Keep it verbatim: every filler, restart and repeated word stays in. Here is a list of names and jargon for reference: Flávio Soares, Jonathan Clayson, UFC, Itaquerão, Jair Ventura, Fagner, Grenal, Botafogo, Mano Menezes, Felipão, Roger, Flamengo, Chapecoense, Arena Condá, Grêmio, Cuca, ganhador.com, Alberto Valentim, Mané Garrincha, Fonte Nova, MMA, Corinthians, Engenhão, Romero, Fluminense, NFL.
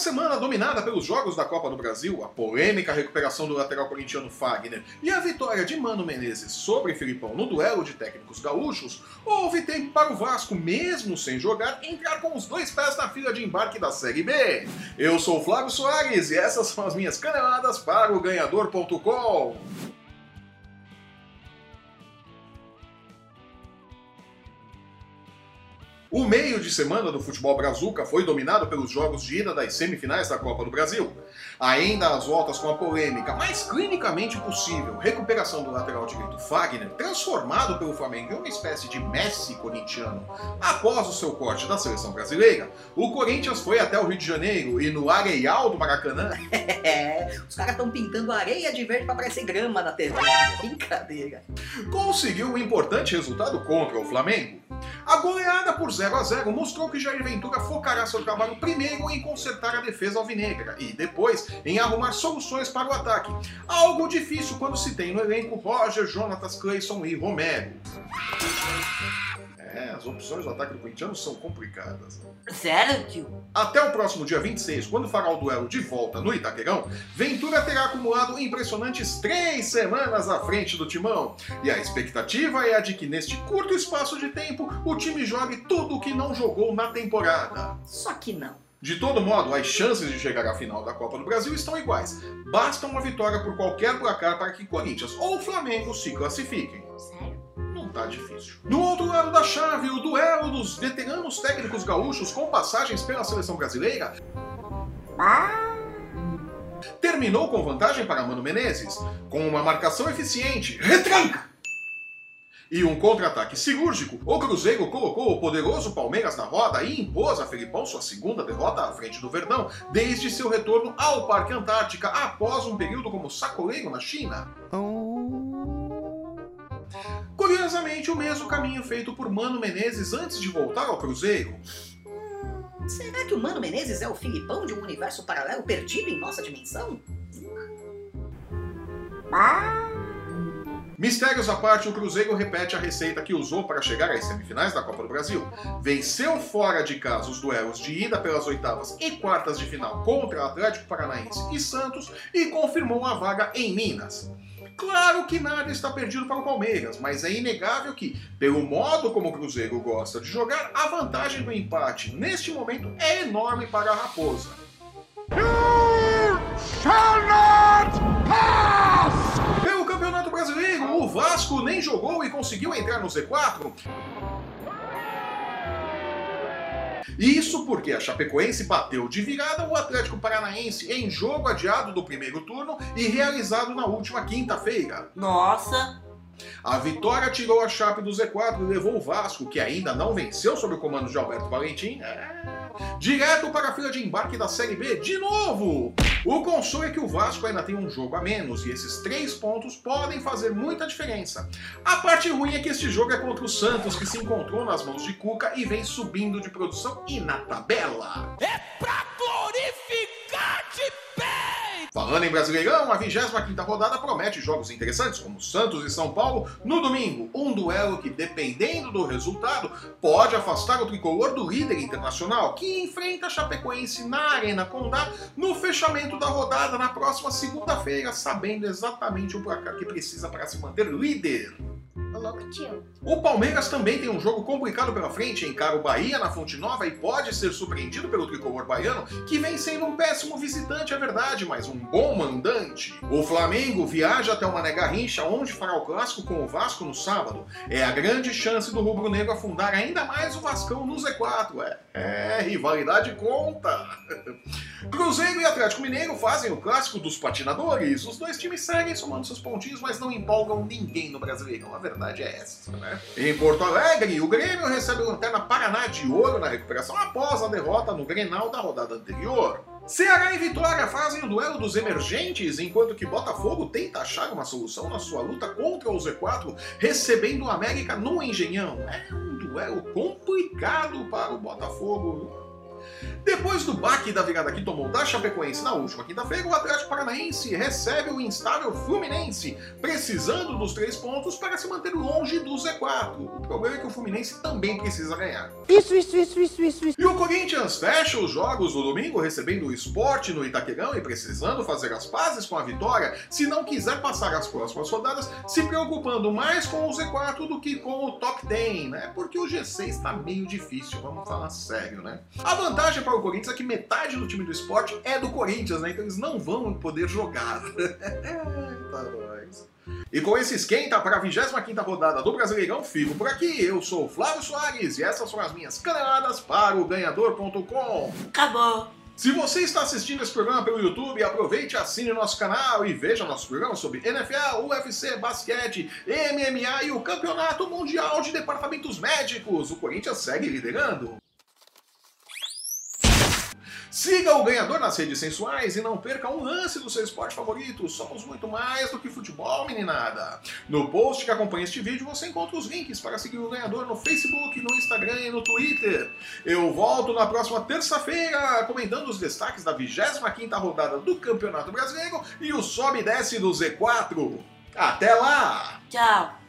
semana dominada pelos jogos da Copa do Brasil, a polêmica recuperação do lateral corintiano Fagner e a vitória de Mano Menezes sobre Felipão no duelo de técnicos gaúchos, houve tempo para o Vasco, mesmo sem jogar, entrar com os dois pés na fila de embarque da Série B. Eu sou o Flávio Soares e essas são as minhas caneladas para o ganhador ponto com. O meio de semana do futebol brazuca foi dominado pelos jogos de ida das semifinais da Copa do Brasil. Ainda às voltas com a polêmica, mas clinicamente possível, recuperação do lateral direito Fagner, transformado pelo Flamengo em uma espécie de Messi corintiano. Após o seu corte da seleção brasileira, o Corinthians foi até o Rio de Janeiro e no Areial do Maracanã... Os caras estão pintando areia de verde pra parecer grama na T V. Brincadeira. Conseguiu um importante resultado contra o Flamengo. A goleada por zero a zero mostrou que Jair Ventura focará seu trabalho primeiro em consertar a defesa alvinegra e depois em arrumar soluções para o ataque, algo difícil quando se tem no elenco Roger, Jonathan Clayson e Romero. É, as opções do ataque do corintiano são complicadas. Sério, tio? Até o próximo dia vinte e seis, quando fará o duelo de volta no Itaquerão, Ventura terá acumulado impressionantes três semanas à frente do timão. E a expectativa é a de que, neste curto espaço de tempo, o time jogue tudo o que não jogou na temporada. Só que não. De todo modo, as chances de chegar à final da Copa do Brasil estão iguais. Basta uma vitória por qualquer placar para que Corinthians ou Flamengo se classifiquem. Sério? Tá difícil. No outro lado da chave, o duelo dos veteranos técnicos gaúchos com passagens pela seleção brasileira terminou com vantagem para Mano Menezes, com uma marcação eficiente, retranca, e um contra-ataque cirúrgico. O Cruzeiro colocou o poderoso Palmeiras na roda e impôs a Felipão sua segunda derrota à frente do Verdão desde seu retorno ao Parque Antártica após um período como sacoleiro na China. Curiosamente, o mesmo caminho feito por Mano Menezes antes de voltar ao Cruzeiro. Hum, será que o Mano Menezes é o Felipão de um universo paralelo perdido em nossa dimensão? Ah. Mistérios à parte, o Cruzeiro repete a receita que usou para chegar às semifinais da Copa do Brasil. Venceu fora de casa os duelos de ida pelas oitavas e quartas de final contra Atlético Paranaense e Santos e confirmou a vaga em Minas. Claro que nada está perdido para o Palmeiras, mas é inegável que, pelo modo como o Cruzeiro gosta de jogar, a vantagem do empate neste momento é enorme para a Raposa. Pelo Campeonato Brasileiro, o Vasco nem jogou e conseguiu entrar no Z quatro. Isso porque a Chapecoense bateu de virada o Atlético Paranaense em jogo adiado do primeiro turno e realizado na última quinta-feira. Nossa! A vitória tirou a Chape do Z quatro e levou o Vasco, que ainda não venceu sob o comando de Alberto Valentim, direto para a fila de embarque da Série B de novo! O consolo é que o Vasco ainda tem um jogo a menos, e esses três pontos podem fazer muita diferença. A parte ruim é que este jogo é contra o Santos, que se encontrou nas mãos de Cuca e vem subindo de produção e na tabela. É pra glorificar de pé! Falando em Brasileirão, a vigésima quinta rodada promete jogos interessantes, como Santos e São Paulo, no domingo. Um duelo que, dependendo do resultado, pode afastar o tricolor do líder internacional, que enfrenta a Chapecoense na Arena Condá no fechamento da rodada na próxima segunda-feira, sabendo exatamente o placar que precisa para se manter líder. O Palmeiras também tem um jogo complicado pela frente, encara o Bahia na Fonte Nova e pode ser surpreendido pelo tricolor baiano, que vem sendo um péssimo visitante, é verdade, mas um bom mandante. O Flamengo viaja até o Mané Garrincha, onde fará o clássico com o Vasco no sábado. É a grande chance do rubro-negro afundar ainda mais o Vascão no Z quatro. É, é rivalidade conta! Cruzeiro e Atlético Mineiro fazem o clássico dos patinadores. Os dois times seguem somando seus pontinhos, mas não empolgam ninguém no Brasileirão. A verdade é essa, né? Em Porto Alegre, o Grêmio recebe o Lanterna Paraná de Ouro na recuperação após a derrota no Grenal da rodada anterior. Ceará e Vitória fazem o duelo dos emergentes, enquanto que Botafogo tenta achar uma solução na sua luta contra o Z quatro, recebendo o América no Engenhão. É um duelo complicado para o Botafogo. Depois do baque da virada que tomou da Chapecoense na última quinta-feira, o Atlético Paranaense recebe o instável Fluminense, precisando dos três pontos para se manter longe do Z quatro. O problema é que o Fluminense também precisa ganhar. Isso, isso, isso, isso, isso, isso. E o Corinthians fecha os jogos do domingo, recebendo o Sport no Itaquerão e precisando fazer as pazes com a vitória, se não quiser passar as próximas rodadas, se preocupando mais com o Z quatro do que com o top dez, né? Porque o G seis está meio difícil, vamos falar sério, né? A vantagem para o Corinthians é que metade do time do Sport é do Corinthians, né? Então eles não vão poder jogar. E com esse esquenta para a vigésima quinta rodada do Brasileirão, fico por aqui. Eu sou o Flávio Soares e essas são as minhas caneladas para o ganhador ponto com. Acabou! Se você está assistindo esse programa pelo YouTube, aproveite, assine o nosso canal e veja nossos programas sobre N F L, U F C, basquete, M M A e o Campeonato Mundial de Departamentos Médicos. O Corinthians segue liderando. Siga o Ganhador nas redes sensuais e não perca um lance do seu esporte favorito. Somos muito mais do que futebol, meninada. No post que acompanha este vídeo, você encontra os links para seguir o Ganhador no Facebook, no Instagram e no Twitter. Eu volto na próxima terça-feira, comentando os destaques da vigésima quinta rodada do Campeonato Brasileiro e o sobe e desce do Z quatro. Até lá! Tchau!